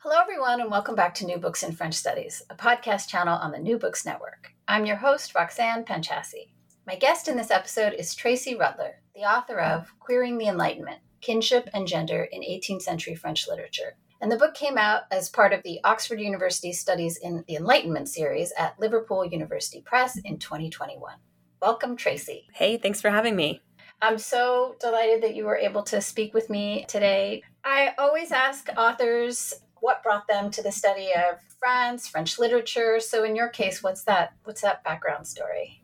Hello, everyone, and welcome back to New Books in French Studies, a podcast channel on the New Books Network. I'm your host, Roxanne Panchasi. My guest in this episode is Tracy Rudler, the author of Queering the Enlightenment, Kinship and Gender in 18th Century French Literature. And the book came out as part of the Oxford University Studies in the Enlightenment series at Liverpool University Press in 2021. Welcome, Tracy. Hey, thanks for having me. I'm so delighted that you were able to speak with me today. I always ask authors what brought them to the study of France, French literature. So in your case, what's that background story?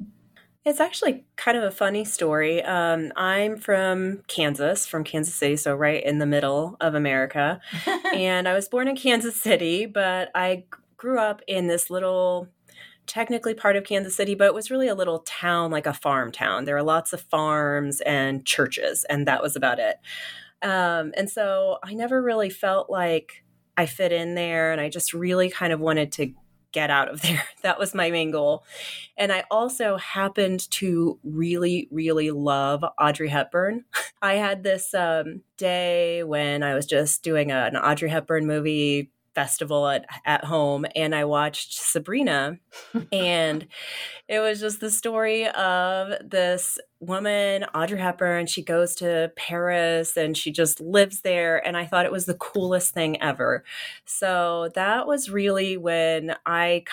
It's actually kind of a funny story. I'm from Kansas City, so right in the middle of America. And I was born in Kansas City, but I grew up in this little, technically part of Kansas City, but it was really a little town, like a farm town. There were lots of farms and churches, and that was about it. And so I never really felt like I fit in there, and I just really kind of wanted to get out of there. That was my main goal. And I also happened to really, really love Audrey Hepburn. I had this day when I was just doing an Audrey Hepburn movie festival at home, and I watched Sabrina, and it was just the story of this woman, Audrey Hepburn. She goes to Paris and she just lives there. And I thought it was the coolest thing ever. So that was really when I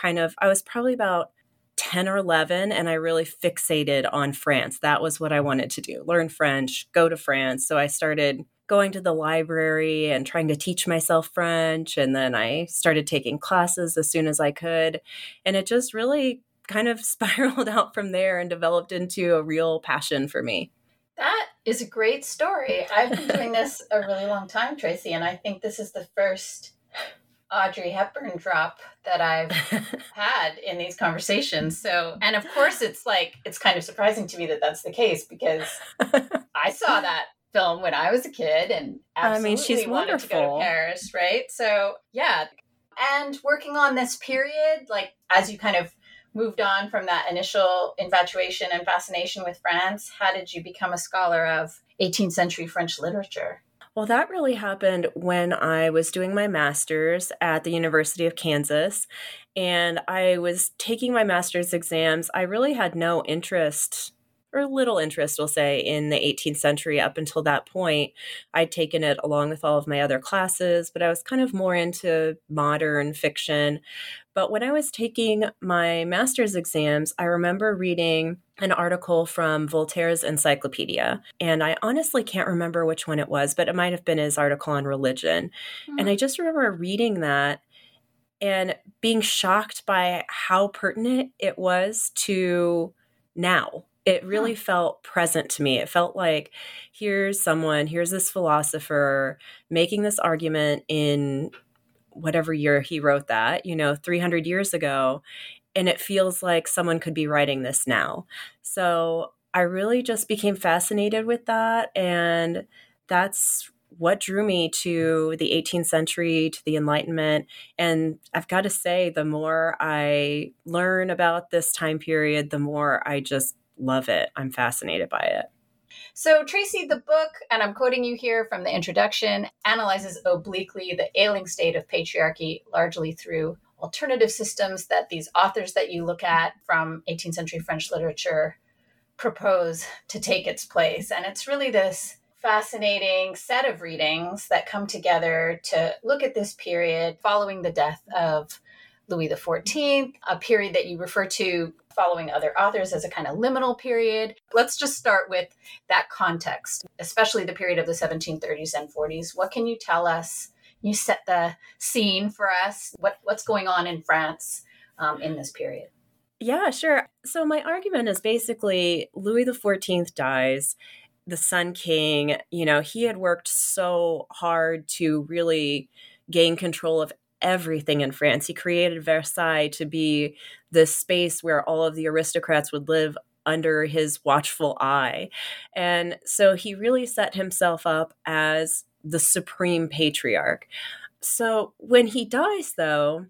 was probably about 10 or 11, and I really fixated on France. That was what I wanted to do, learn French, go to France. So I started going to the library and trying to teach myself French. And then I started taking classes as soon as I could. And it just really kind of spiraled out from there and developed into a real passion for me. That is a great story. I've been doing this a really long time, Tracy, and I think this is the first Audrey Hepburn drop that I've had in these conversations. So, and of course, it's kind of surprising to me that that's the case, because I saw that film when I was a kid and absolutely she's wanted wonderful. To go to Paris, right? So, yeah. And working on this period, like as you kind of moved on from that initial infatuation and fascination with France, how did you become a scholar of 18th century French literature? Well, that really happened when I was doing my master's at the University of Kansas, and I was taking my master's exams. I really had no interest or little interest, we'll say, in the 18th century up until that point. I'd taken it along with all of my other classes, but I was kind of more into modern fiction. But when I was taking my master's exams, I remember reading an article from Voltaire's Encyclopedia. And I honestly can't remember which one it was, but it might have been his article on religion. Mm-hmm. And I just remember reading that and being shocked by how pertinent it was to now. It really felt present to me. It felt like here's this philosopher making this argument in whatever year he wrote that, 300 years ago. And it feels like someone could be writing this now. So I really just became fascinated with that. And that's what drew me to the 18th century, to the Enlightenment. And I've got to say, the more I learn about this time period, the more I just love it. I'm fascinated by it. So, Tracy, the book, and I'm quoting you here from the introduction, analyzes obliquely the ailing state of patriarchy, largely through alternative systems that these authors that you look at from 18th century French literature propose to take its place. And it's really this fascinating set of readings that come together to look at this period following the death of Louis XIV, a period that you refer to following other authors as a kind of liminal period. Let's just start with that context, especially the period of the 1730s and 40s. What can you tell us? You set the scene for us. What's going on in France in this period? Yeah, sure. So my argument is basically Louis XIV dies, the Sun King, you know, he had worked so hard to really gain control of everything in France. He created Versailles to be the space where all of the aristocrats would live under his watchful eye. And so he really set himself up as the supreme patriarch. So when he dies, though,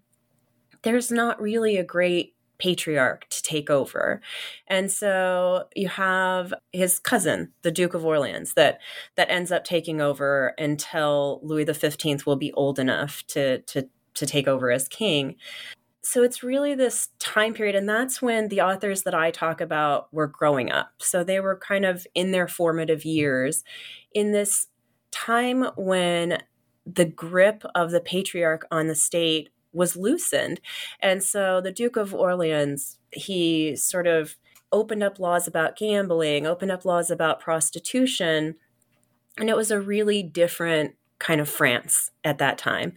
there's not really a great patriarch to take over. And so you have his cousin, the Duke of Orleans, that ends up taking over until Louis XV will be old enough to take over as king. So it's really this time period. And that's when the authors that I talk about were growing up. So they were kind of in their formative years in this time when the grip of the patriarch on the state was loosened. And so the Duke of Orleans, he sort of opened up laws about gambling, opened up laws about prostitution. And it was a really different kind of France at that time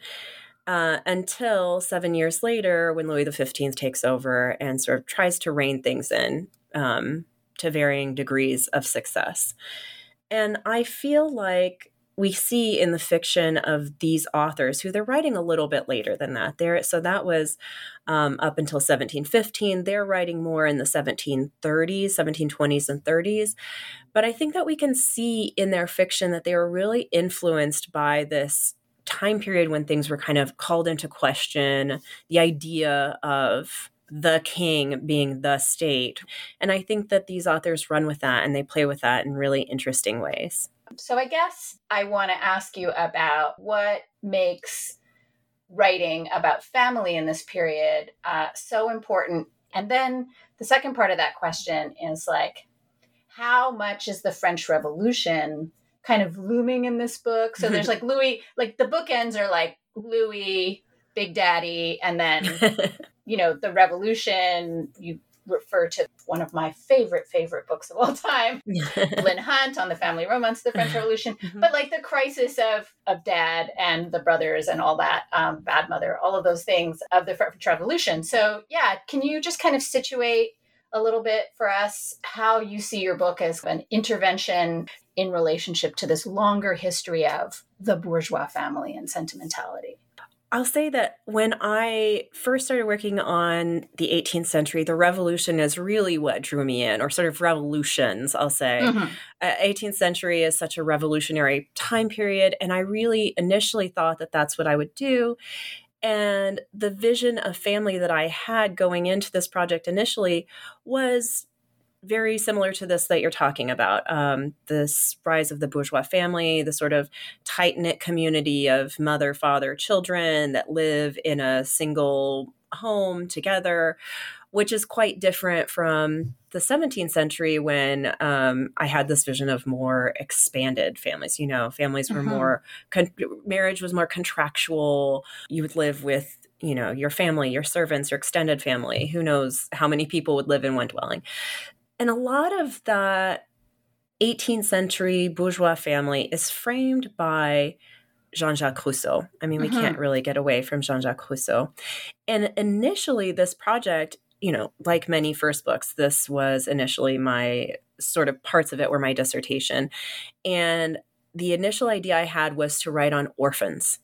until 7 years later when Louis XV takes over and sort of tries to rein things in to varying degrees of success. And I feel like we see in the fiction of these authors who they're writing a little bit later than that. So that was up until 1715. They're writing more in the 1720s and 30s. But I think that we can see in their fiction that they were really influenced by this time period when things were kind of called into question, the idea of the king being the state. And I think that these authors run with that and they play with that in really interesting ways. So I guess I want to ask you about what makes writing about family in this period so important. And then the second part of that question is like, how much is the French Revolution kind of looming in this book? So there's like Louis, like the bookends are like Louis, Big Daddy, and then, you know, the revolution. You refer to one of my favorite books of all time, Lynn Hunt on the family romance of the French Revolution, but like the crisis of dad and the brothers and all that, bad mother, all of those things of the French Revolution. So yeah, can you just kind of situate a little bit for us how you see your book as an intervention in relationship to this longer history of the bourgeois family and sentimentality? I'll say that when I first started working on the 18th century, the revolution is really what drew me in, or sort of revolutions, I'll say. 18th century is such a revolutionary time period, and I really initially thought that that's what I would do. And the vision of family that I had going into this project initially was very similar to this that you're talking about, this rise of the bourgeois family, the sort of tight-knit community of mother, father, children that live in a single home together, which is quite different from the 17th century when I had this vision of more expanded families. You know, families were more, marriage was more contractual. You would live with, you know, your family, your servants, your extended family. Who knows how many people would live in one dwelling. And a lot of that 18th century bourgeois family is framed by Jean-Jacques Rousseau. I mean, we can't really get away from Jean-Jacques Rousseau. And initially this project, you know, like many first books, this was initially my sort of parts of it were my dissertation. And the initial idea I had was to write on orphans.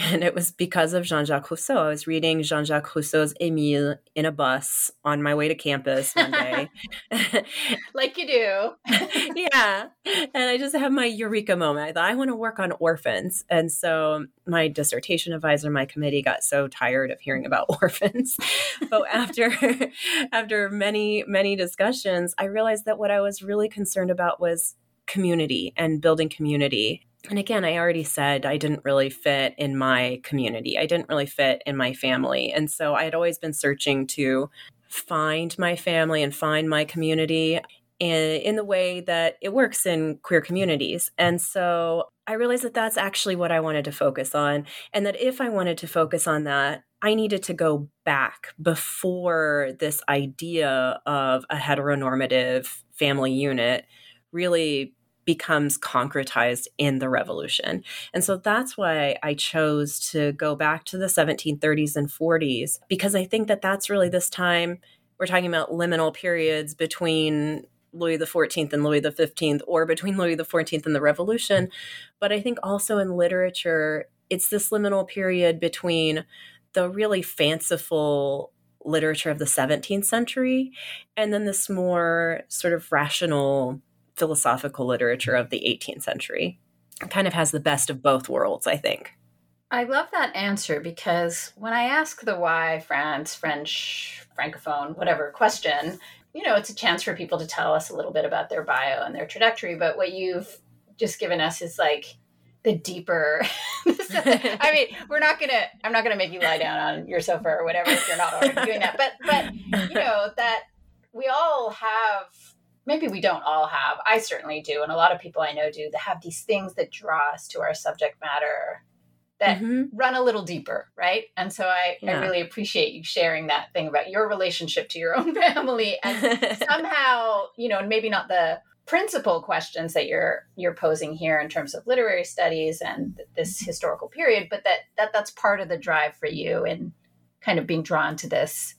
And it was because of Jean-Jacques Rousseau. I was reading Jean-Jacques Rousseau's Émile in a bus on my way to campus one day. Like you do. Yeah. And I just had my eureka moment. I thought, I want to work on orphans. And so my dissertation advisor, my committee got so tired of hearing about orphans. But after many, many discussions, I realized that what I was really concerned about was community and building community. And again, I already said I didn't really fit in my community. I didn't really fit in my family. And so I had always been searching to find my family and find my community in the way that it works in queer communities. And so I realized that that's actually what I wanted to focus on. And that if I wanted to focus on that, I needed to go back before this idea of a heteronormative family unit really becomes concretized in the revolution. And so that's why I chose to go back to the 1730s and 40s, because I think that that's really this time we're talking about liminal periods between Louis XIV and Louis XV, or between Louis XIV and the Revolution. But I think also in literature, it's this liminal period between the really fanciful literature of the 17th century and then this more sort of rational philosophical literature of the 18th century. It kind of has the best of both worlds, I think. I love that answer, because when I ask the why France, French, Francophone, whatever question, you know, it's a chance for people to tell us a little bit about their bio and their trajectory. But what you've just given us is like the deeper, I mean, I'm not going to make you lie down on your sofa or whatever, if you're not already doing that. But, you know, that we all have, maybe we don't all have, I certainly do. And a lot of people I know do, that have these things that draw us to our subject matter that run a little deeper, right? And so I really appreciate you sharing that thing about your relationship to your own family and somehow, you know, and maybe not the principal questions that you're posing here in terms of literary studies and this historical period, but that's part of the drive for you in kind of being drawn to this,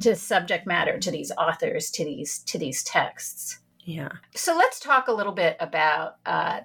to subject matter, to these authors, to these texts. Yeah. So let's talk a little bit about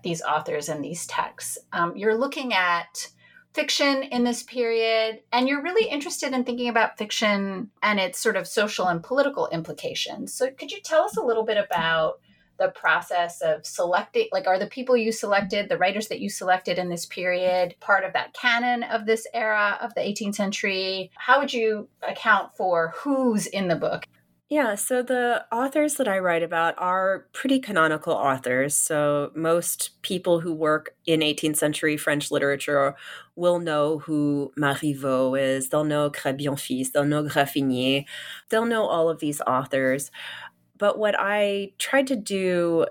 these authors and these texts. You're looking at fiction in this period, and you're really interested in thinking about fiction and its sort of social and political implications. So could you tell us a little bit about the process of selecting, like, are the people you selected, the writers that you selected in this period, part of that canon of this era of the 18th century? How would you account for who's in the book? Yeah, so the authors that I write about are pretty canonical authors. So most people who work in 18th century French literature will know who Marivaux is. They'll know Crébillion-Fils. They'll know Graffigny. They'll know all of these authors. But what I tried to do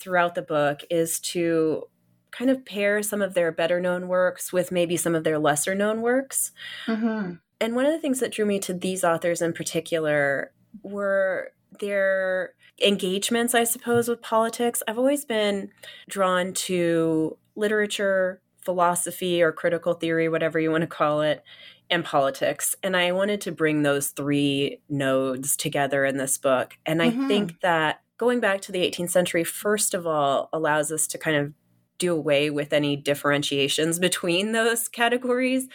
throughout the book is to kind of pair some of their better known works with maybe some of their lesser known works. Mm-hmm. And one of the things that drew me to these authors in particular were their engagements, I suppose, with politics. I've always been drawn to literature, philosophy, or critical theory, whatever you want to call it, and politics. And I wanted to bring those three nodes together in this book. And I think that going back to the 18th century, first of all, allows us to kind of do away with any differentiations between those categories,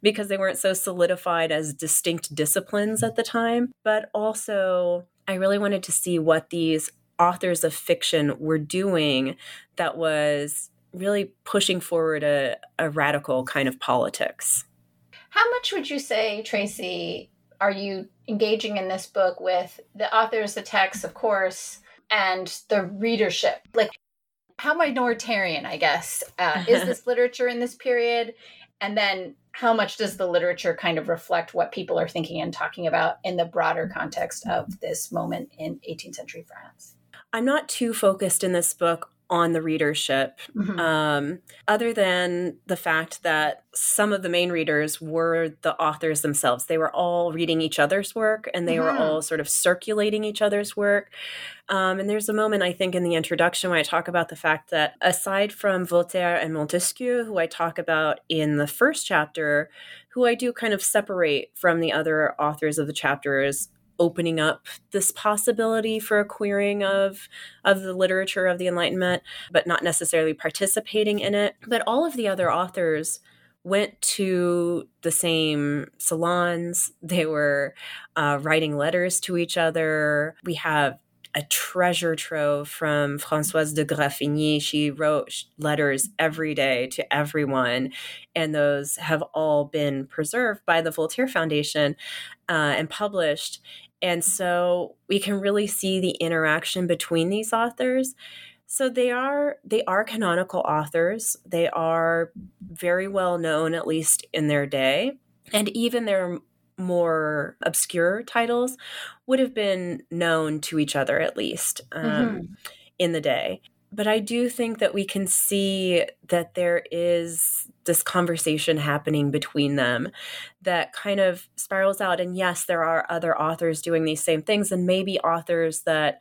because they weren't so solidified as distinct disciplines at the time. But also, I really wanted to see what these authors of fiction were doing that was really pushing forward a radical kind of politics. How much would you say, Tracy, are you engaging in this book with the authors, the texts, of course, and the readership? Like, how minoritarian, I guess, is this literature in this period? And then how much does the literature kind of reflect what people are thinking and talking about in the broader context of this moment in 18th century France? I'm not too focused in this book on the readership, other than the fact that some of the main readers were the authors themselves. They were all reading each other's work, and they were all sort of circulating each other's work. And there's a moment, I think, in the introduction where I talk about the fact that aside from Voltaire and Montesquieu, who I talk about in the first chapter, who I do kind of separate from the other authors of the chapters, opening up this possibility for a queering of the literature of the Enlightenment, but not necessarily participating in it. But all of the other authors went to the same salons. They were writing letters to each other. We have a treasure trove from Françoise de Graffigny. She wrote letters every day to everyone, and those have all been preserved by the Voltaire Foundation and published. And so we can really see the interaction between these authors. So they are canonical authors. They are very well known, at least in their day. And even their more obscure titles would have been known to each other, at least in the day. But I do think that we can see that there is this conversation happening between them that kind of spirals out. And yes, there are other authors doing these same things, and maybe authors that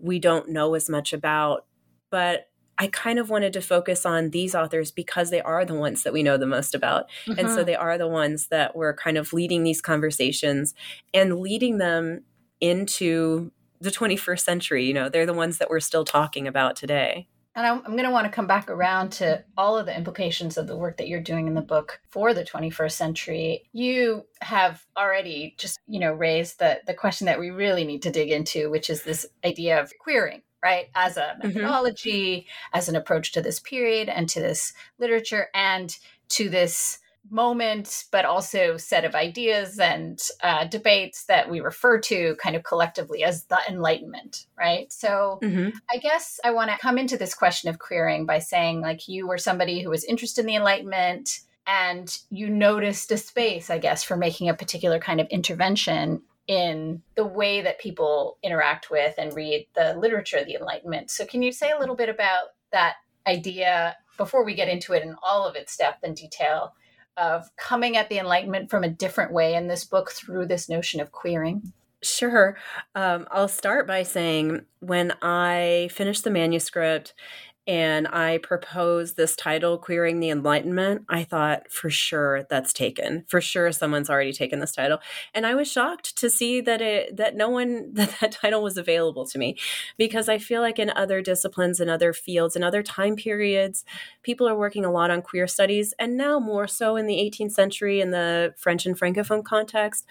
we don't know as much about. But I kind of wanted to focus on these authors because they are the ones that we know the most about. Mm-hmm. And so they are the ones that were kind of leading these conversations and leading them into the 21st century. You know, they're the ones that we're still talking about today. And I'm going to want to come back around to all of the implications of the work that you're doing in the book for the 21st century. You have already just, raised the question that we really need to dig into, which is this idea of queering, right? As a methodology, mm-hmm. as an approach to this period and to this literature and to this moment, but also set of ideas and debates that we refer to kind of collectively as the Enlightenment, right? So mm-hmm. I guess I want to come into this question of queering by saying, like, you were somebody who was interested in the Enlightenment and you noticed a space, I guess, for making a particular kind of intervention in the way that people interact with and read the literature of the Enlightenment. So can you say a little bit about that idea before we get into it in all of its depth and detail of coming at the Enlightenment from a different way in this book through this notion of queering? Sure. I'll start by saying when I finished the manuscript and I proposed this title, Queering the Enlightenment, I thought, for sure that's taken. For sure someone's already taken this title. And I was shocked to see that title was available to me, because I feel like in other disciplines and other fields and other time periods, people are working a lot on queer studies, and now more so in the 18th century in the French and Francophone context.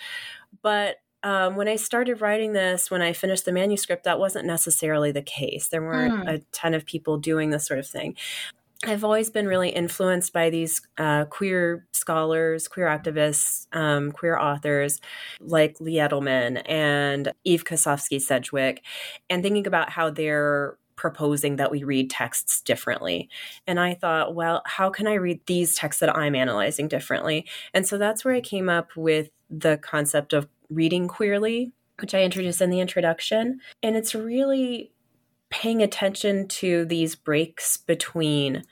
But when I started writing this, when I finished the manuscript, that wasn't necessarily the case. There weren't a ton of people doing this sort of thing. I've always been really influenced by these queer scholars, queer activists, queer authors like Lee Edelman and Eve Kosofsky Sedgwick, and thinking about how they're proposing that we read texts differently. And I thought, well, how can I read these texts that I'm analyzing differently? And so that's where I came up with the concept of reading queerly, which I introduced in the introduction. And it's really paying attention to these breaks between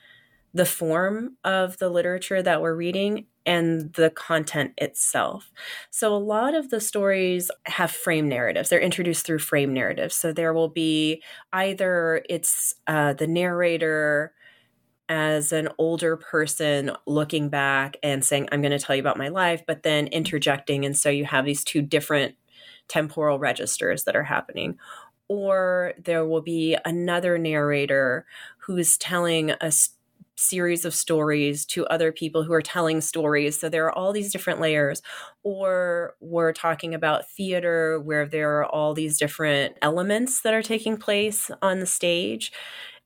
the form of the literature that we're reading and the content itself. So a lot of the stories have frame narratives. They're introduced through frame narratives. So there will be either it's the narrator as an older person looking back and saying, I'm going to tell you about my life, but then interjecting. And so you have these two different temporal registers that are happening. Or there will be another narrator who's telling a series of stories to other people who are telling stories. So there are all these different layers. Or we're talking about theater, where there are all these different elements that are taking place on the stage.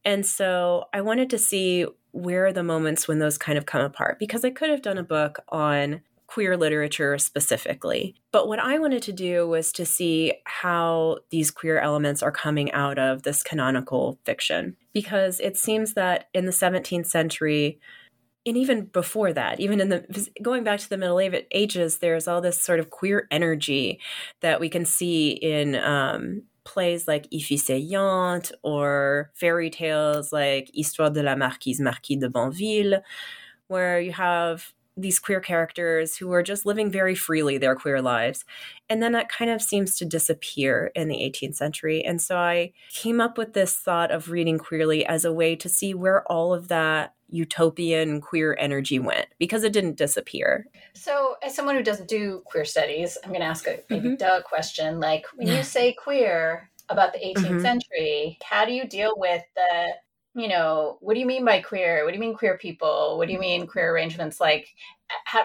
And so I wanted to see where are the moments when those kind of come apart, because I could have done a book on queer literature specifically. But what I wanted to do was to see how these queer elements are coming out of this canonical fiction, because it seems that in the 17th century, and even before that, even in the going back to the Middle Ages, there's all this sort of queer energy that we can see in plays like Ifis et Yant or fairy tales like Histoire de la Marquise de Bonville, where you have these queer characters who are just living very freely their queer lives. And then that kind of seems to disappear in the 18th century. And so I came up with this thought of reading queerly as a way to see where all of that utopian queer energy went, because it didn't disappear. So as someone who doesn't do queer studies, I'm going to ask a maybe duh question. Like, when you say queer about the 18th century, how do you deal with the, what do you mean by queer? What do you mean queer people? What do you mean queer arrangements? Like,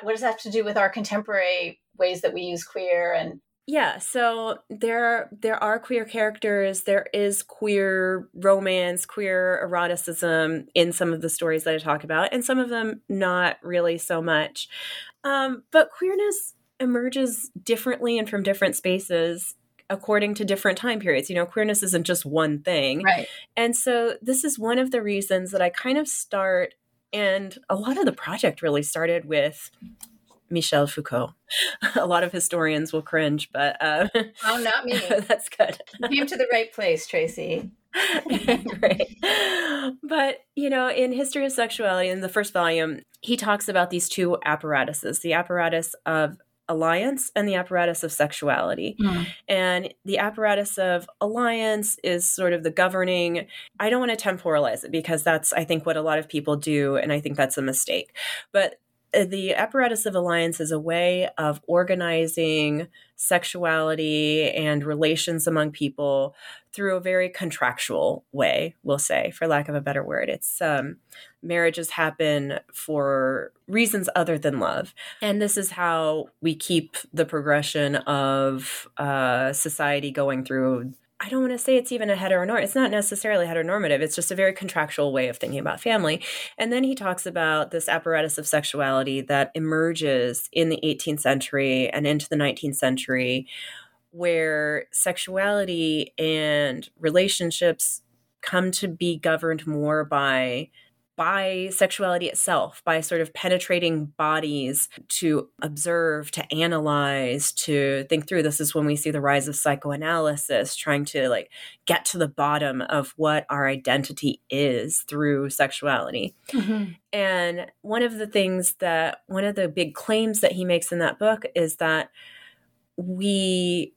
what does that have to do with our contemporary ways that we use queer? And yeah, so there are queer characters, there is queer romance, queer eroticism in some of the stories that I talk about, and some of them not really so much. But queerness emerges differently and from different spaces according to different time periods. Queerness isn't just one thing. Right. And so this is one of the reasons that I kind of start, and a lot of the project really started with Michel Foucault. A lot of historians will cringe, but... oh, not me. That's good. You came to the right place, Tracy. Great. But, you know, in History of Sexuality, in the first volume, he talks about these two apparatuses, the apparatus of alliance and the apparatus of sexuality. Mm. And the apparatus of alliance is sort of the governing. I don't want to temporalize it because that's, I think, what a lot of people do. And I think that's a mistake. But the apparatus of alliance is a way of organizing sexuality and relations among people through a very contractual way, we'll say, for lack of a better word. It's marriages happen for reasons other than love. And this is how we keep the progression of society going through. I don't want to say it's even a heteronormative. It's not necessarily heteronormative. It's just a very contractual way of thinking about family. And then he talks about this apparatus of sexuality that emerges in the 18th century and into the 19th century, where sexuality and relationships come to be governed more by sexuality itself, by sort of penetrating bodies to observe, to analyze, to think through. This is when we see the rise of psychoanalysis, trying to get to the bottom of what our identity is through sexuality. Mm-hmm. And one of the big claims that he makes in that book is that we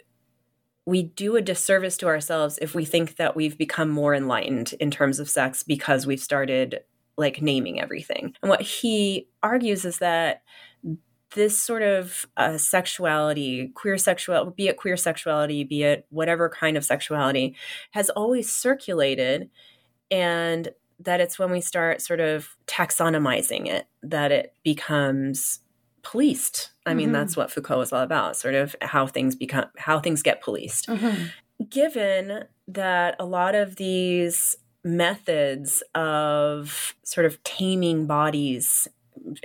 do a disservice to ourselves if we think that we've become more enlightened in terms of sex because we've started naming everything. And what he argues is that this sort of sexuality, queer sexuality, be it queer sexuality, be it whatever kind of sexuality, has always circulated, and that it's when we start sort of taxonomizing it that it becomes policed. I mean, that's what Foucault is all about, sort of how things get policed. Mm-hmm. Given that a lot of these methods of sort of taming bodies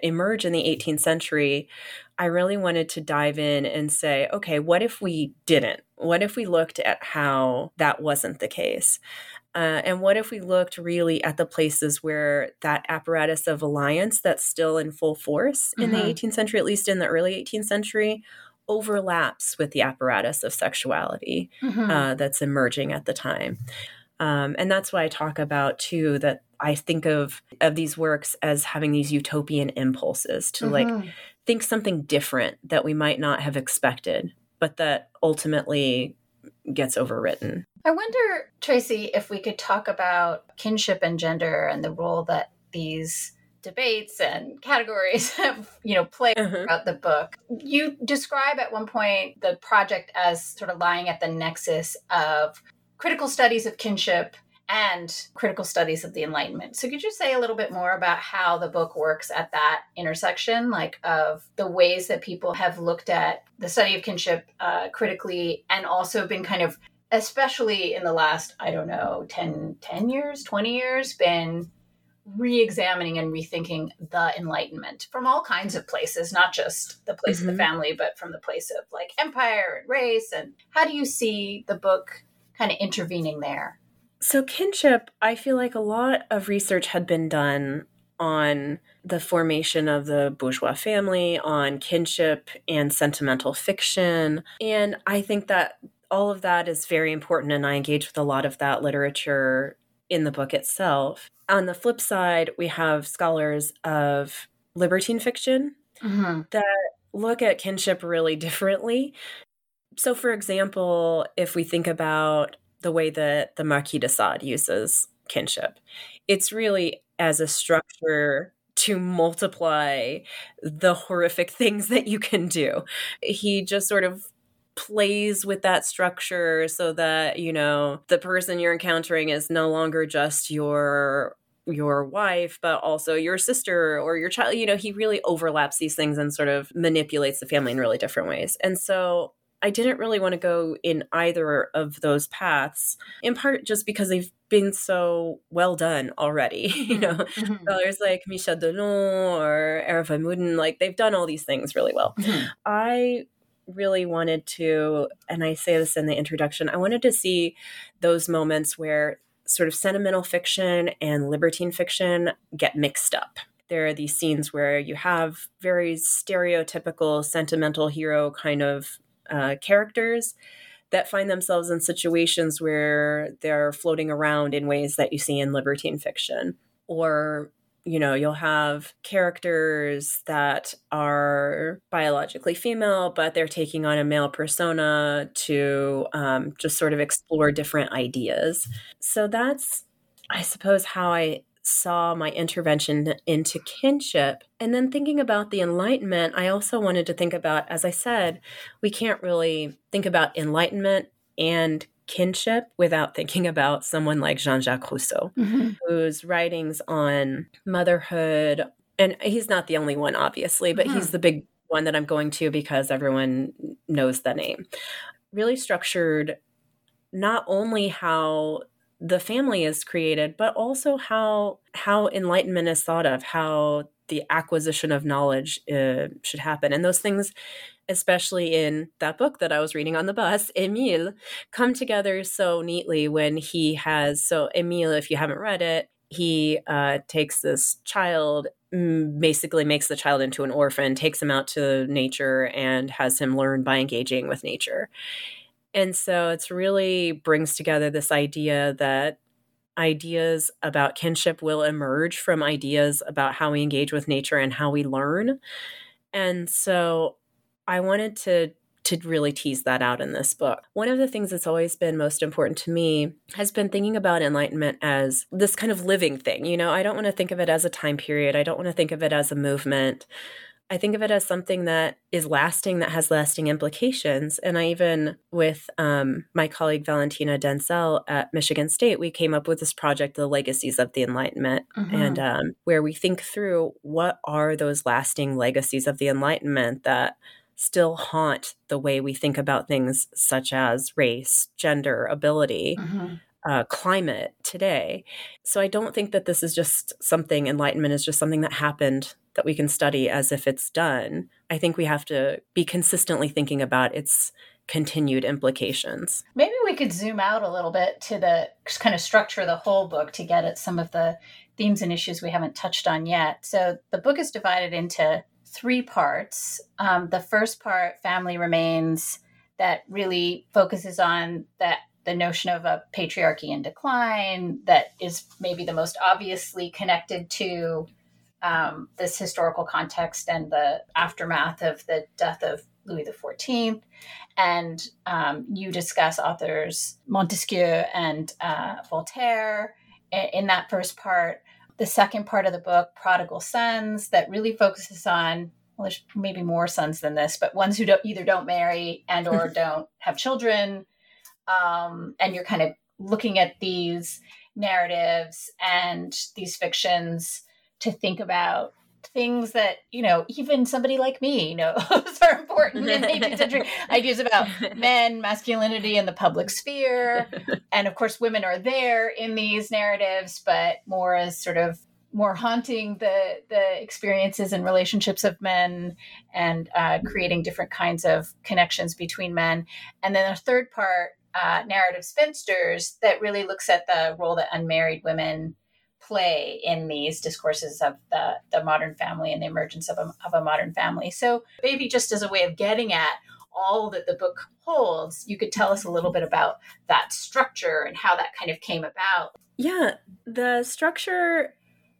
emerge in the 18th century, I really wanted to dive in and say, okay, what if we didn't? What if we looked at how that wasn't the case? And what if we looked really at the places where that apparatus of alliance that's still in full force in the 18th century, at least in the early 18th century, overlaps with the apparatus of sexuality that's emerging at the time. And that's why I talk about, too, that I think of these works as having these utopian impulses to think something different that we might not have expected, but that ultimately gets overwritten. I wonder, Tracy, if we could talk about kinship and gender and the role that these debates and categories have, played throughout the book. You describe at one point the project as sort of lying at the nexus of critical studies of kinship and critical studies of the Enlightenment. So could you say a little bit more about how the book works at that intersection, of the ways that people have looked at the study of kinship critically, and also been kind of, especially in the last, 20 years, been re-examining and rethinking the Enlightenment from all kinds of places, not just the place of the family, but from the place of empire and race. And how do you see the book kind of intervening there? So kinship, I feel like a lot of research had been done on the formation of the bourgeois family, on kinship and sentimental fiction. And I think that all of that is very important, and I engage with a lot of that literature in the book itself. On the flip side, we have scholars of libertine fiction that look at kinship really differently. So, for example, if we think about the way that the Marquis de Sade uses kinship, it's really as a structure to multiply the horrific things that you can do. He just sort of plays with that structure so that, the person you're encountering is no longer just your wife, but also your sister or your child. He really overlaps these things and sort of manipulates the family in really different ways. And so I didn't really want to go in either of those paths, in part just because they've been so well done already. Scholars like Michel Delon or Erva Mudin, they've done all these things really well. I really wanted to, and I say this in the introduction, I wanted to see those moments where sort of sentimental fiction and libertine fiction get mixed up. There are these scenes where you have very stereotypical sentimental hero kind of characters that find themselves in situations where they're floating around in ways that you see in libertine fiction. Or, you know, you'll have characters that are biologically female, but they're taking on a male persona to just sort of explore different ideas. So that's, I suppose, how I saw my intervention into kinship. And then thinking about the Enlightenment, I also wanted to think about, as I said, we can't really think about Enlightenment and kinship without thinking about someone like Jean-Jacques Rousseau, mm-hmm. whose writings on motherhood, and he's not the only one, obviously, but he's the big one that I'm going to because everyone knows the name, really structured not only how the family is created, but also how enlightenment is thought of, how the acquisition of knowledge should happen. And those things, especially in that book that I was reading on the bus, Émile, come together so neatly when he has, so Émile, if you haven't read it, he takes this child, basically makes the child into an orphan, takes him out to nature and has him learn by engaging with nature. And so it's really brings together this idea that ideas about kinship will emerge from ideas about how we engage with nature and how we learn. And so I wanted to really tease that out in this book. One of the things that's always been most important to me has been thinking about Enlightenment as this kind of living thing. You know, I don't want to think of it as a time period. I don't want to think of it as a movement. I think of it as something that is lasting, that has lasting implications. And I even, with my colleague Valentina Denzel at Michigan State, we came up with this project, The Legacies of the Enlightenment, and where we think through what are those lasting legacies of the Enlightenment that still haunt the way we think about things such as race, gender, ability, climate today. So I don't think that this is just something, Enlightenment is just something that happened that we can study as if it's done. I think we have to be consistently thinking about its continued implications. Maybe we could zoom out a little bit to the kind of structure of the whole book to get at some of the themes and issues we haven't touched on yet. So the book is divided into three parts. The first part, Family Remains, that really focuses on that the notion of a patriarchy in decline that is maybe the most obviously connected to this historical context and the aftermath of the death of Louis XIV. And you discuss authors Montesquieu and Voltaire in that first part. The second part of the book, Prodigal Sons, that really focuses on, well, there's maybe more sons than this, but ones who don't marry and or don't have children. And you're kind of looking at these narratives and these fictions to think about things that, you know, even somebody like me knows are important in 18th century ideas about men, masculinity, and the public sphere. And of course, women are there in these narratives, but more as sort of more haunting the experiences and relationships of men and creating different kinds of connections between men. And then the third part, narrative spinsters, that really looks at the role that unmarried women play in these discourses of the modern family and the emergence of a modern family. So maybe just as a way of getting at all that the book holds, you could tell us a little bit about that structure and how that kind of came about. Yeah, the structure,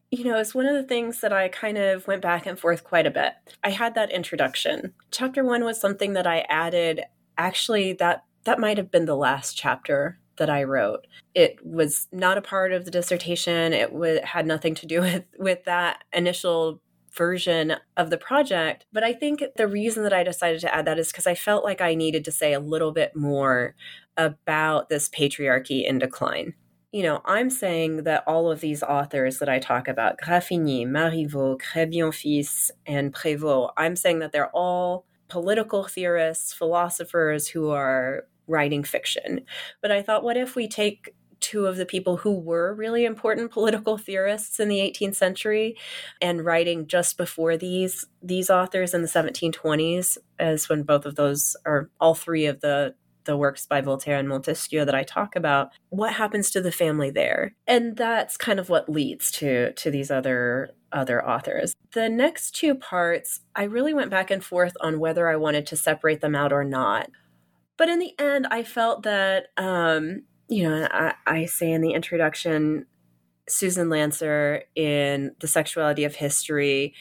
you know, is one of the things that I kind of went back and forth quite a bit. I had that introduction. Chapter 1 was something that I added. Actually, that might have been the last chapter that I wrote. It was not a part of the dissertation. It had nothing to do with that initial version of the project. But I think the reason that I decided to add that is because I felt like I needed to say a little bit more about this patriarchy in decline. You know, I'm saying that all of these authors that I talk about, Graffigny, Marivaux, Crébillion-Fils, and Prévost, I'm saying that they're all political theorists, philosophers who are writing fiction. But I thought, what if we take two of the people who were really important political theorists in the 18th century and writing just before these authors in the 1720s, as when both of those are all three of the works by Voltaire and Montesquieu that I talk about, what happens to the family there? And that's kind of what leads to these other authors. The next two parts, I really went back and forth on whether I wanted to separate them out or not. But in the end, I felt that, I say in the introduction, Susan Lancer in The Sexuality of History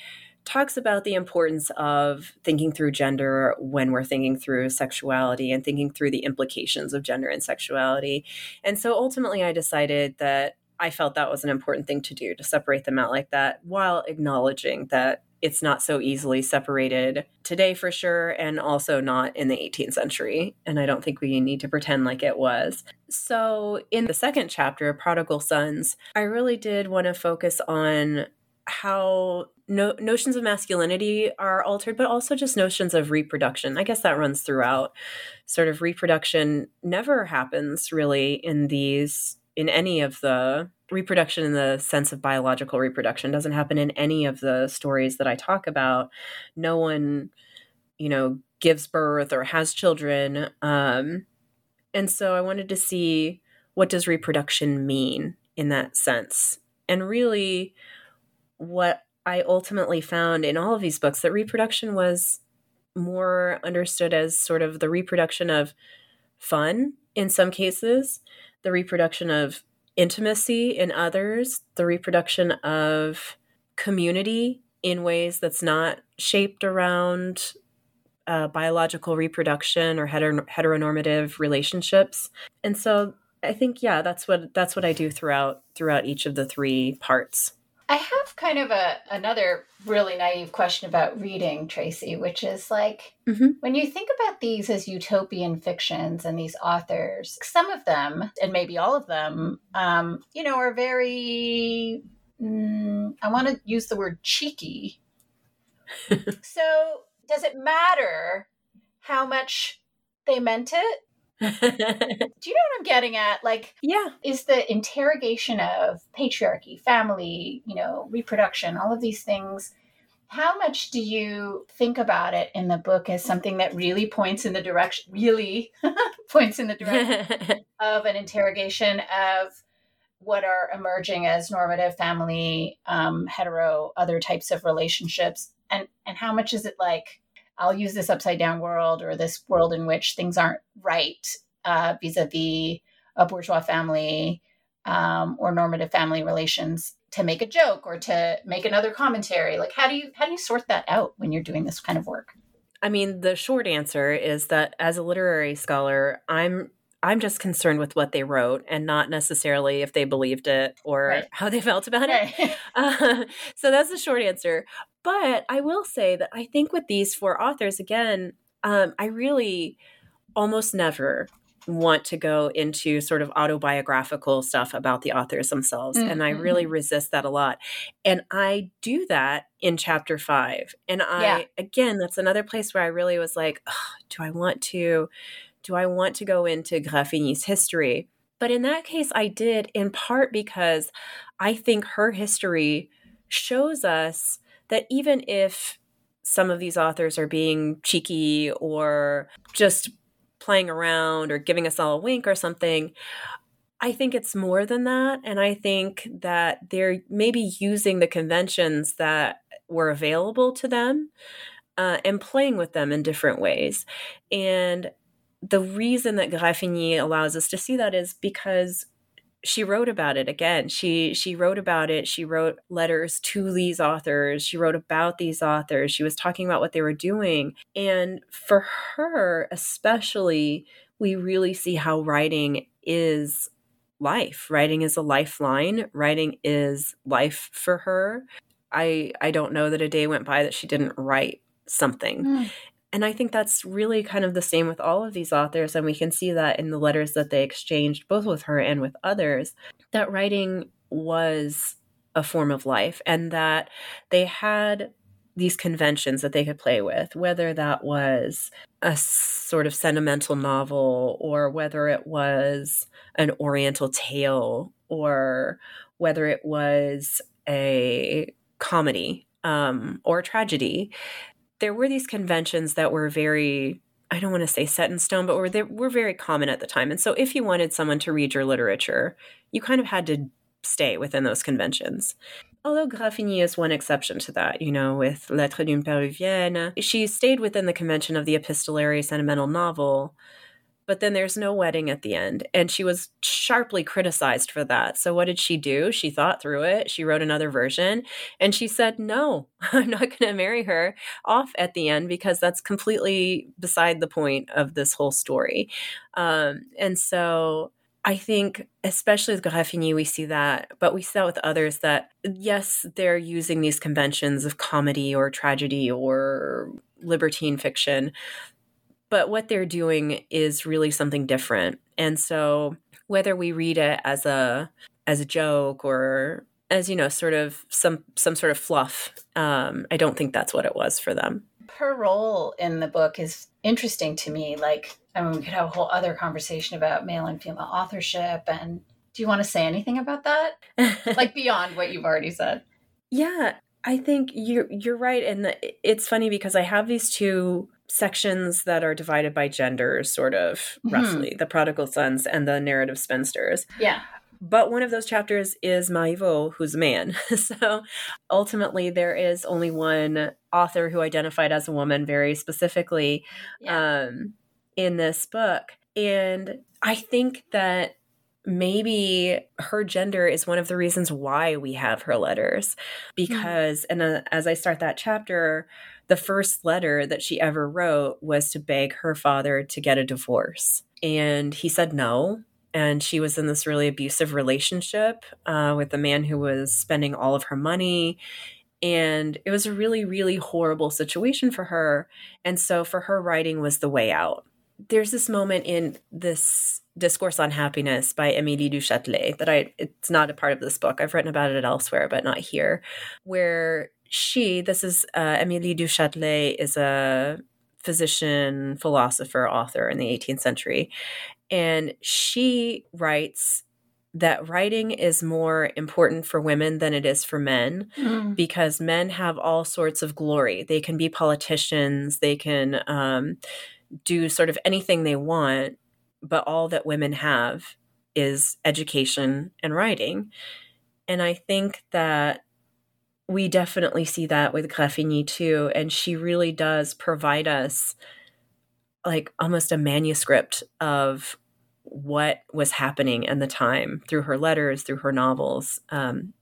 talks about the importance of thinking through gender when we're thinking through sexuality and thinking through the implications of gender and sexuality. And so ultimately I decided that I felt that was an important thing to do, to separate them out like that, while acknowledging that it's not so easily separated today for sure, and also not in the 18th century. And I don't think we need to pretend like it was. So in the second chapter, Prodigal Sons, I really did want to focus on how notions of masculinity are altered, but also just notions of reproduction. I guess that runs throughout. Sort of reproduction never happens really in any of the reproduction in the sense of biological reproduction doesn't happen in any of the stories that I talk about. No one, gives birth or has children. And so I wanted to see, what does reproduction mean in that sense? And really what I ultimately found in all of these books, that reproduction was more understood as sort of the reproduction of fun in some cases, the reproduction of intimacy in others, the reproduction of community in ways that's not shaped around biological reproduction or heteronormative relationships. And so I think, that's what I do throughout each of the three parts. I have kind of another really naive question about reading, Tracy, which is when you think about these as utopian fictions and these authors, some of them, and maybe all of them, are very, I want to use the word cheeky. So does it matter how much they meant it? Do you know what I'm getting at? Is the interrogation of patriarchy, family, reproduction, all of these things, how much do you think about it in the book as something that really points in the direction of an interrogation of what are emerging as normative family, hetero, other types of relationships? And how much is it I'll use this upside down world, or this world in which things aren't right vis-a-vis a bourgeois family or normative family relations, to make a joke or to make another commentary? How do you sort that out when you're doing this kind of work? I mean, the short answer is that as a literary scholar, I'm just concerned with what they wrote and not necessarily if they believed it or how they felt about it. So that's the short answer. But I will say that I think with these four authors, again, I really almost never want to go into sort of autobiographical stuff about the authors themselves. Mm-hmm. And I really resist that a lot. And I do that in chapter 5. And again, that's another place where I really was like, do I want to go into Graffigny's history? But in that case, I did, in part because I think her history shows us that even if some of these authors are being cheeky or just playing around or giving us all a wink or something, I think it's more than that. And I think that they're maybe using the conventions that were available to them and playing with them in different ways. And the reason that Graffigny allows us to see that is because she wrote about it again. She wrote about it. She wrote letters to these authors. She wrote about these authors. She was talking about what they were doing. And for her especially, we really see how writing is life. Writing is a lifeline. Writing is life for her. I don't know that a day went by that she didn't write something. Mm. And I think that's really kind of the same with all of these authors. And we can see that in the letters that they exchanged, both with her and with others, that writing was a form of life and that they had these conventions that they could play with, whether that was a sort of sentimental novel or whether it was an oriental tale or whether it was a comedy or a tragedy. There were these conventions that were very, I don't want to say set in stone, but were very common at the time. And so if you wanted someone to read your literature, you kind of had to stay within those conventions. Although Graffigny is one exception to that, with Lettre d'une Péruvienne, she stayed within the convention of the epistolary sentimental novel, But then there's no wedding at the end. And she was sharply criticized for that. So what did she do? She thought through it. She wrote another version. And she said, no, I'm not going to marry her off at the end because that's completely beside the point of this whole story. And so I think, especially with Graffigny, we see that, but we see that with others that, yes, they're using these conventions of comedy or tragedy or libertine fiction, but what they're doing is really something different. And so whether we read it as a joke or as, you know, sort of some sort of fluff, I don't think that's what it was for them. Her role in the book is interesting to me. Like, I mean, we could have a whole other conversation about male and female authorship. And do you want to say anything about that? Like beyond what you've already said? Yeah, I think you're right. And it's funny because I have these two sections that are divided by gender, sort of roughly, the prodigal sons and the narrative spinsters. Yeah. But one of those chapters is Marivaux, who's a man. So ultimately there is only one author who identified as a woman very specifically in this book. And I think that maybe her gender is one of the reasons why we have her letters, because, and as I start that chapter, the first letter that she ever wrote was to beg her father to get a divorce. And he said no. And she was in this really abusive relationship with a man who was spending all of her money. And it was a really, really horrible situation for her. And so for her, writing was the way out. There's this moment in this Discourse on Happiness by Émilie du Châtelet that it's not a part of this book. I've written about it elsewhere, but not here, where Émilie du Châtelet is a physician, philosopher, author in the 18th century. And she writes that writing is more important for women than it is for men, because men have all sorts of glory. They can be politicians. They can do sort of anything they want. But all that women have is education and writing. And I think that we definitely see that with Graffigny too. And she really does provide us like almost a manuscript of what was happening in the time through her letters, through her novels.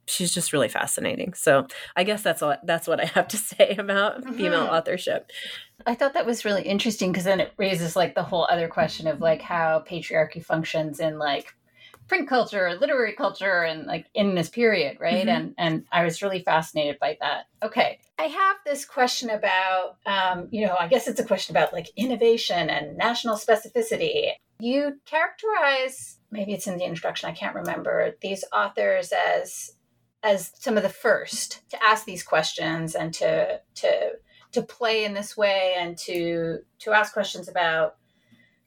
She's just really fascinating. So I guess that's what I have to say about female authorship. I thought that was really interesting because then it raises like the whole other question of like how patriarchy functions in like print culture or literary culture and like in this period, right? And I was really fascinated by that. Okay. I have this question about, I guess it's a question about like innovation and national specificity. You characterize, maybe it's in the introduction, I can't remember, these authors as some of the first to ask these questions and to play in this way and to ask questions about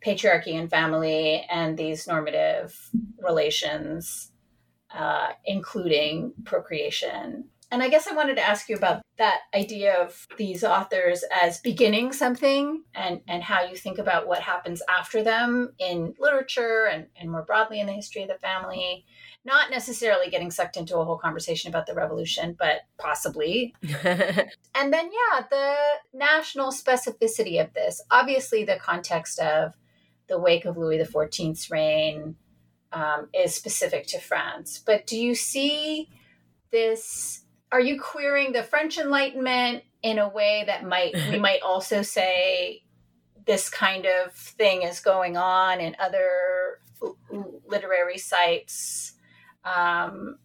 patriarchy and family and these normative relations, including procreation. And I guess I wanted to ask you about that idea of these authors as beginning something and how you think about what happens after them in literature and more broadly in the history of the family, not necessarily getting sucked into a whole conversation about the revolution, but possibly. And then, the national specificity of this, obviously the context of the wake of Louis XIV's reign is specific to France. But do you see this... Are you queering the French Enlightenment in a way that we might also say this kind of thing is going on in other literary sites?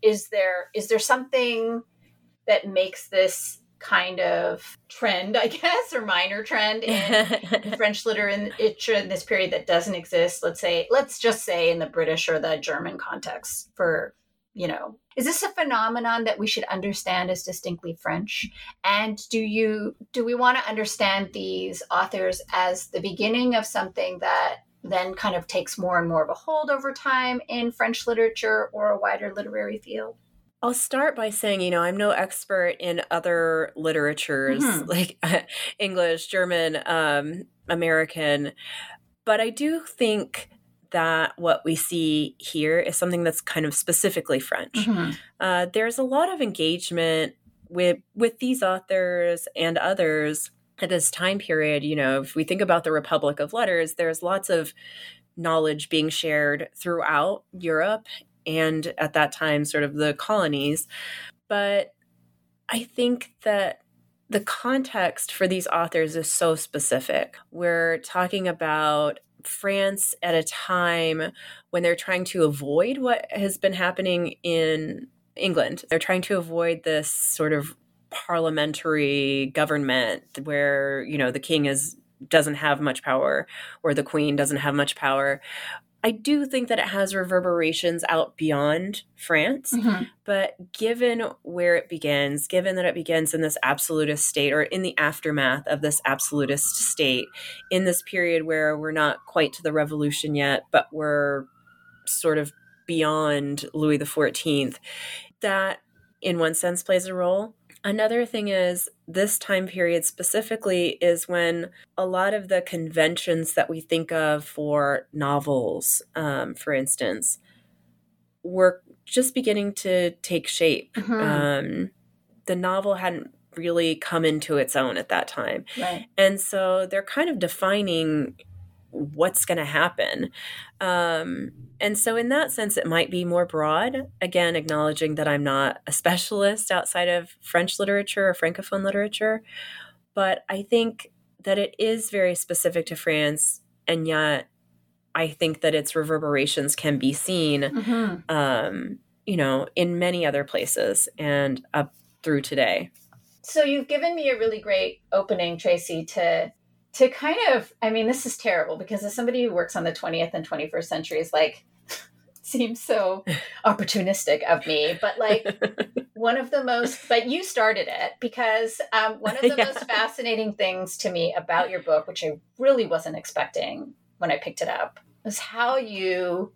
Is there something that makes this kind of trend, I guess, or minor trend in French literature in this period that doesn't exist? Let's just say in the British or the German context for, is this a phenomenon that we should understand as distinctly French? And do we want to understand these authors as the beginning of something that then kind of takes more and more of a hold over time in French literature or a wider literary field? I'll start by saying, I'm no expert in other literatures like English, German, American, but I do think that what we see here is something that's kind of specifically French. There's a lot of engagement with these authors and others at this time period. If we think about the Republic of Letters, there's lots of knowledge being shared throughout Europe and at that time sort of the colonies. But I think that the context for these authors is so specific. We're talking about France at a time when they're trying to avoid what has been happening in England. They're trying to avoid this sort of parliamentary government where, you know, the king doesn't have much power or the queen doesn't have much power. I do think that it has reverberations out beyond France, mm-hmm. but given where it begins, given that it begins in this absolutist state or in the aftermath of this absolutist state, in this period where we're not quite to the revolution yet, but we're sort of beyond Louis XIV, that in one sense plays a role. Another thing is this time period specifically is when a lot of the conventions that we think of for novels, for instance, were just beginning to take shape. Mm-hmm. The novel hadn't really come into its own at that time. Right. And so they're kind of defining what's going to happen. And so in that sense, it might be more broad, again, acknowledging that I'm not a specialist outside of French literature or Francophone literature. But I think that it is very specific to France. And yet I think that its reverberations can be seen, mm-hmm. You know, in many other places and up through today. So you've given me a really great opening, Tracy, to kind of, I mean, this is terrible because as somebody who works on the 20th and 21st centuries, like, seems so opportunistic of me, but like but you started it because one of the most fascinating things to me about your book, which I really wasn't expecting when I picked it up, was how you,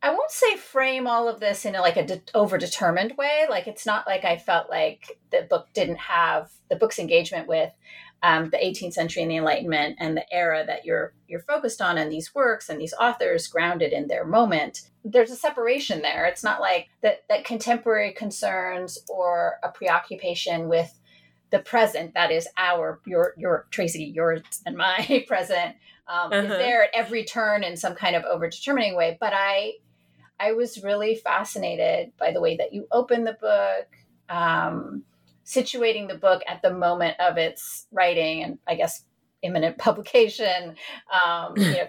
I won't say frame all of this in overdetermined way. Like, it's not like I felt like the book's engagement with the 18th century and the Enlightenment and the era that you're focused on and these works and these authors grounded in their moment. There's a separation there. It's not like that contemporary concerns or a preoccupation with the present that is your Tracy, yours and my present is there at every turn in some kind of overdetermining way. But I was really fascinated by the way that you open the book, situating the book at the moment of its writing and I guess imminent publication,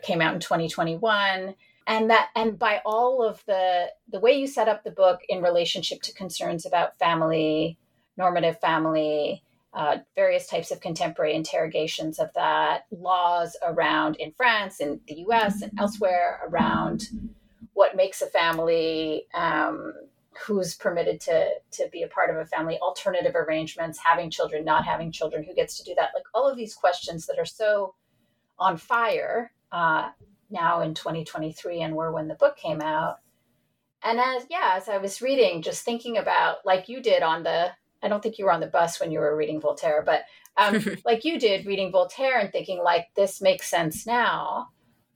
came out in 2021. And by all of the way you set up the book in relationship to concerns about family, normative family, various types of contemporary interrogations of that, laws around in France, in the US and elsewhere around what makes a family, who's permitted to be a part of a family, alternative arrangements, having children, not having children, who gets to do that, like all of these questions that are so on fire now in 2023 and were when the book came out. And as I was reading, just thinking about, like you did I don't think you were on the bus when you were reading Voltaire, but like you did reading Voltaire and thinking like, this makes sense now.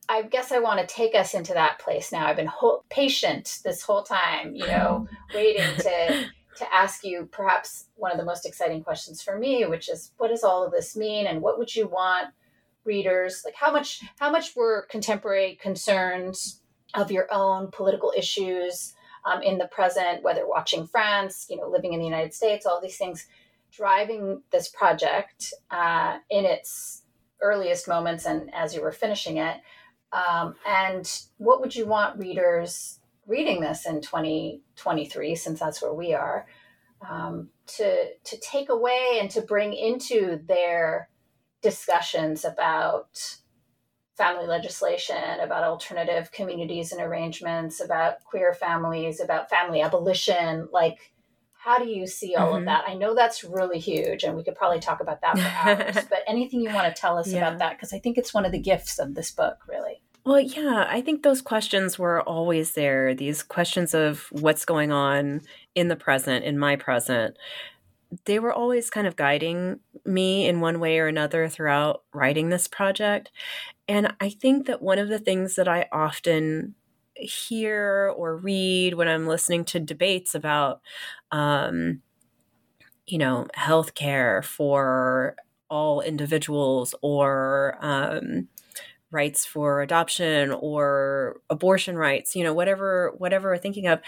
I guess I want to take us into that place now. I've been patient this whole time, you know, waiting to ask you perhaps one of the most exciting questions for me, which is, what does all of this mean? And what would you want readers, like how much were contemporary concerns of your own political issues in the present, whether watching France, you know, living in the United States, all these things driving this project in its earliest moments and as you were finishing it? And what would you want readers reading this in 2023, since that's where we are, to take away and to bring into their discussions about family legislation, about alternative communities and arrangements, about queer families, about family abolition? Like, how do you see all of that? I know that's really huge, and we could probably talk about that for hours, but anything you want to tell us about that? Because I think it's one of the gifts of this book, really. Well, yeah, I think those questions were always there. These questions of what's going on in the present, in my present, they were always kind of guiding me in one way or another throughout writing this project. And I think that one of the things that I often hear or read when I'm listening to debates about, you know, healthcare for all individuals or rights for adoption or abortion rights, you know, whatever we're thinking of,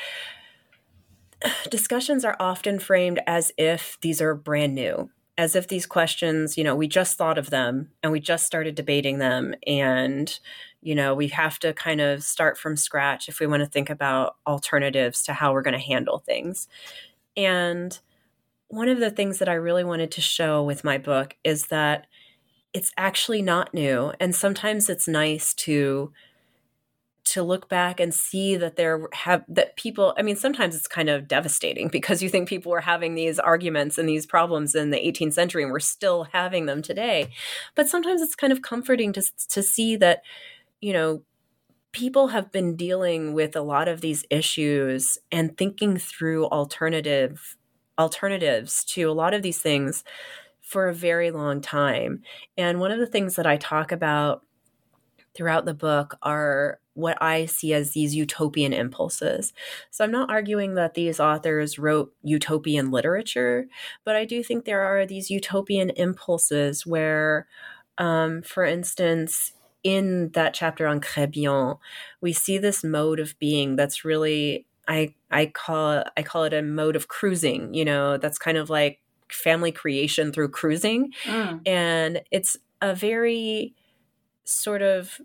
discussions are often framed as if these are brand new, as if these questions, you know, we just thought of them and we just started debating them. And, you know, we have to kind of start from scratch if we want to think about alternatives to how we're going to handle things. And one of the things that I really wanted to show with my book is that it's actually not new. And sometimes it's nice to look back and see that people, I mean, sometimes it's kind of devastating because you think people were having these arguments and these problems in the 18th century and we're still having them today. But sometimes it's kind of comforting to see that, you know, people have been dealing with a lot of these issues and thinking through alternatives to a lot of these things for a very long time. And one of the things that I talk about throughout the book are what I see as these utopian impulses. So I'm not arguing that these authors wrote utopian literature, but I do think there are these utopian impulses where, for instance, in that chapter on Crébillion, we see this mode of being that's really, I call it a mode of cruising, you know, that's kind of like family creation through cruising. And it's a very sort of,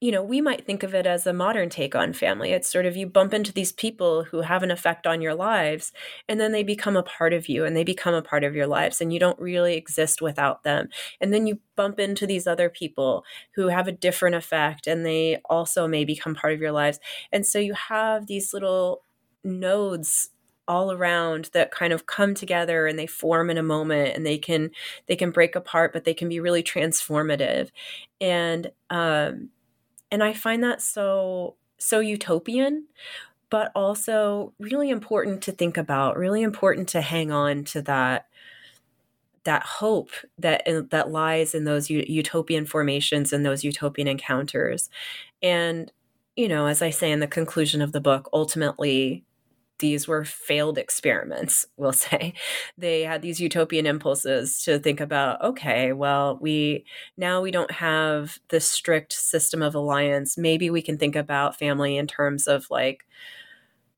you know, we might think of it as a modern take on family. It's sort of you bump into these people who have an effect on your lives, and then they become a part of you and they become a part of your lives, and you don't really exist without them. And then you bump into these other people who have a different effect, and they also may become part of your lives. And so you have these little nodes all around that kind of come together and they form in a moment, and they can break apart, but they can be really transformative. And I find that so utopian, but also really important to think about, really important to hang on to that hope that lies in those utopian formations and those utopian encounters. And, you know, as I say in the conclusion of the book, ultimately, these were failed experiments, we'll say. They had these utopian impulses to think about, okay, well, we don't have this strict system of alliance. Maybe we can think about family in terms of like,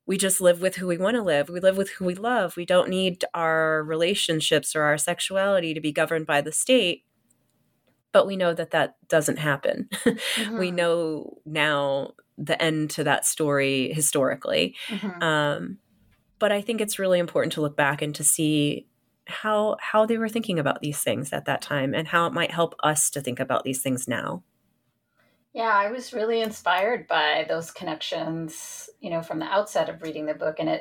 we just live with who we want to live. We live with who we love. We don't need our relationships or our sexuality to be governed by the state. But we know that doesn't happen. Mm-hmm. We know now the end to that story historically. Mm-hmm. But I think it's really important to look back and to see how they were thinking about these things at that time and how it might help us to think about these things now. Yeah, I was really inspired by those connections, you know, from the outset of reading the book. And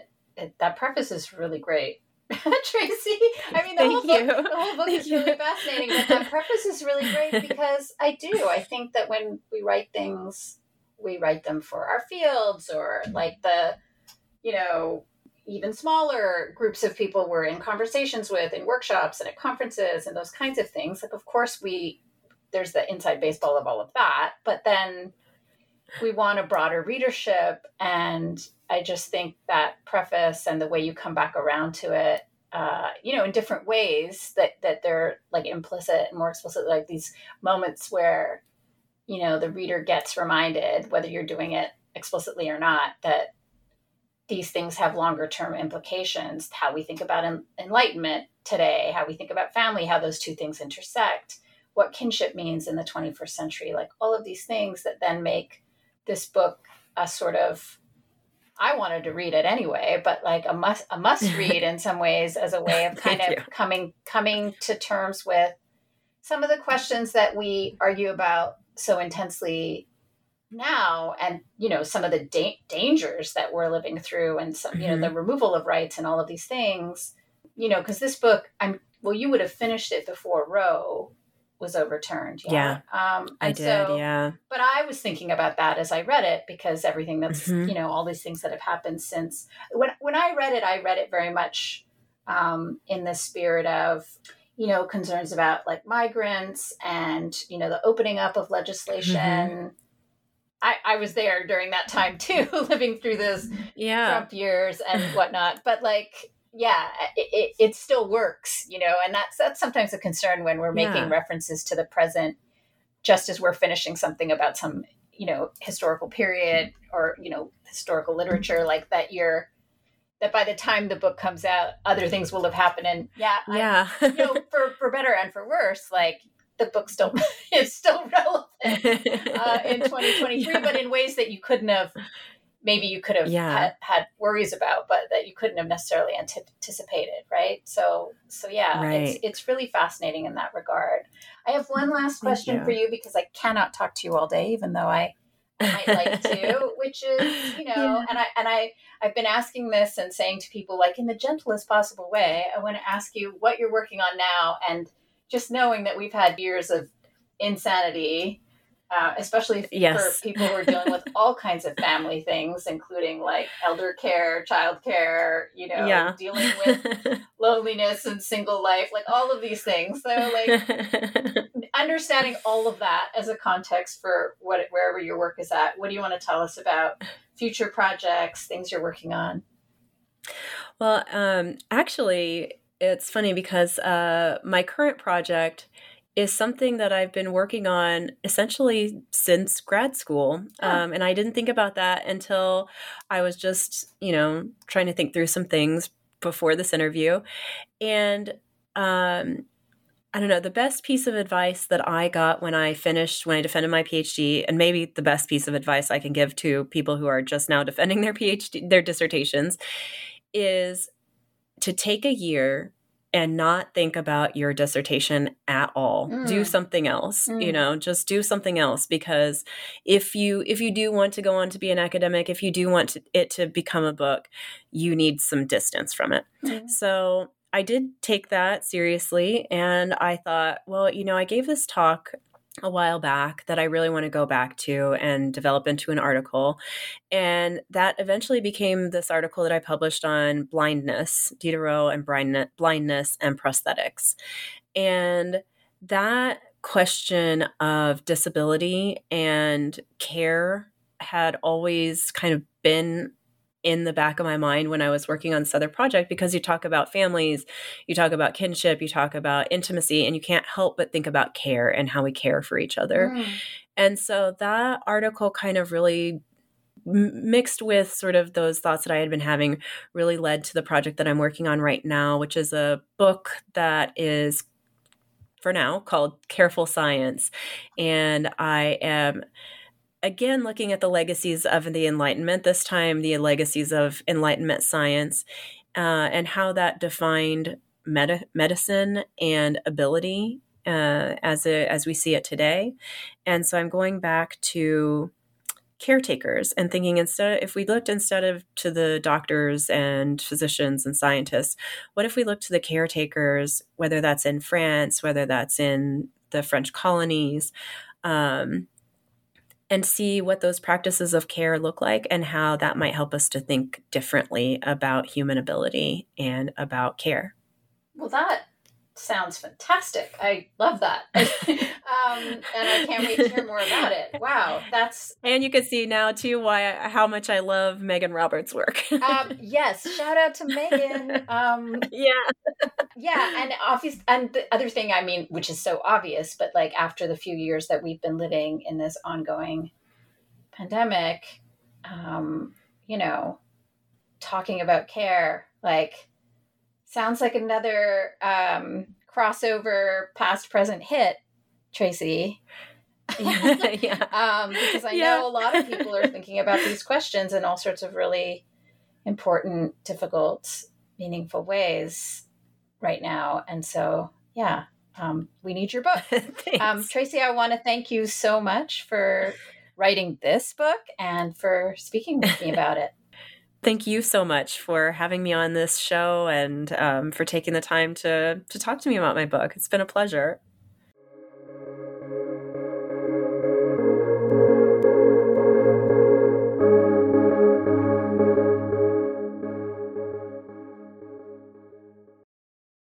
that preface is really great. Tracy, I mean, the whole book is really fascinating, but that preface is really great because I think that when we write things, we write them for our fields or like the, you know, even smaller groups of people we're in conversations with in workshops and at conferences and those kinds of things. Like, of course, there's the inside baseball of all of that, but then we want a broader readership. And I just think that preface and the way you come back around to it, you know, in different ways that they're like implicit and more explicit, like these moments where, you know, the reader gets reminded, whether you're doing it explicitly or not, that these things have longer term implications, how we think about enlightenment today, how we think about family, how those two things intersect, what kinship means in the 21st century, like all of these things that then make this book a sort of, I wanted to read it anyway, but like a must read in some ways as a way of kind of coming to terms with some of the questions that we argue about so intensely now. And, you know, some of the dangers that we're living through and some, you know, the removal of rights and all of these things, you know, because this book, you would have finished it before Roe was overturned. Yeah. I did. So, yeah. But I was thinking about that as I read it, because everything that's, you know, all these things that have happened since when I read it very much in the spirit of, you know, concerns about like migrants and, you know, the opening up of legislation. Mm-hmm. I was there during that time too, living through those Trump years and whatnot, but like, yeah, it still works, you know, and that's sometimes a concern when we're making references to the present just as we're finishing something about some, historical period or, historical literature, like that year, that by the time the book comes out, other things will have happened. And yeah. For better and for worse, like the book still is still relevant in 2023, but in ways that you couldn't have, maybe you could have had worries about, but that you couldn't have necessarily anticipated. Right. So yeah, right. It's really fascinating in that regard. I have one last question for you, because I cannot talk to you all day, even though I might like to, which is, and I've been asking this and saying to people, like, in the gentlest possible way, I want to ask you what you're working on now. And just knowing that we've had years of insanity, especially for people who are dealing with all kinds of family things, including like elder care, child care, dealing with loneliness and single life, like all of these things. So like understanding all of that as a context for wherever your work is at, what do you want to tell us about future projects, things you're working on? Well, actually, it's funny because my current project is something that I've been working on essentially since grad school. And I didn't think about that until I was just, trying to think through some things before this interview. And I don't know, the best piece of advice that I got when I defended my PhD, and maybe the best piece of advice I can give to people who are just now defending their PhD, their dissertations, is to take a year and not think about your dissertation at all. Do something else, just do something else. Because if you do want to go on to be an academic, if you do want it to become a book, you need some distance from it. So I did take that seriously. And I thought, well, I gave this talk a while back that I really want to go back to and develop into an article. And that eventually became this article that I published on blindness, Diderot and blindness and prosthetics. And that question of disability and care had always kind of been in the back of my mind when I was working on this other project, because you talk about families, you talk about kinship, you talk about intimacy, and you can't help but think about care and how we care for each other. And so that article kind of really mixed with sort of those thoughts that I had been having really led to the project that I'm working on right now, which is a book that is for now called Careful Science. And I am again looking at the legacies of the Enlightenment, this time the legacies of Enlightenment science, and how that defined medicine and ability as we see it today. And so I'm going back to caretakers and thinking, if we looked to the doctors and physicians and scientists, what if we looked to the caretakers, whether that's in France, whether that's in the French colonies, and see what those practices of care look like and how that might help us to think differently about human ability and about care. Well, that sounds fantastic. I love that. And I can't wait to hear more about it. Wow. And you can see now too, how much I love Megan Roberts' work. Yes. Shout out to Megan. Yeah. And obviously, and the other thing, I mean, which is so obvious, but like after the few years that we've been living in this ongoing pandemic, talking about care, like, sounds like another crossover past present hit, Tracy. Because I know a lot of people are thinking about these questions in all sorts of really important, difficult, meaningful ways right now. And so, we need your book. Tracy, I want to thank you so much for writing this book and for speaking with me about it. Thank you so much for having me on this show and for taking the time to talk to me about my book. It's been a pleasure.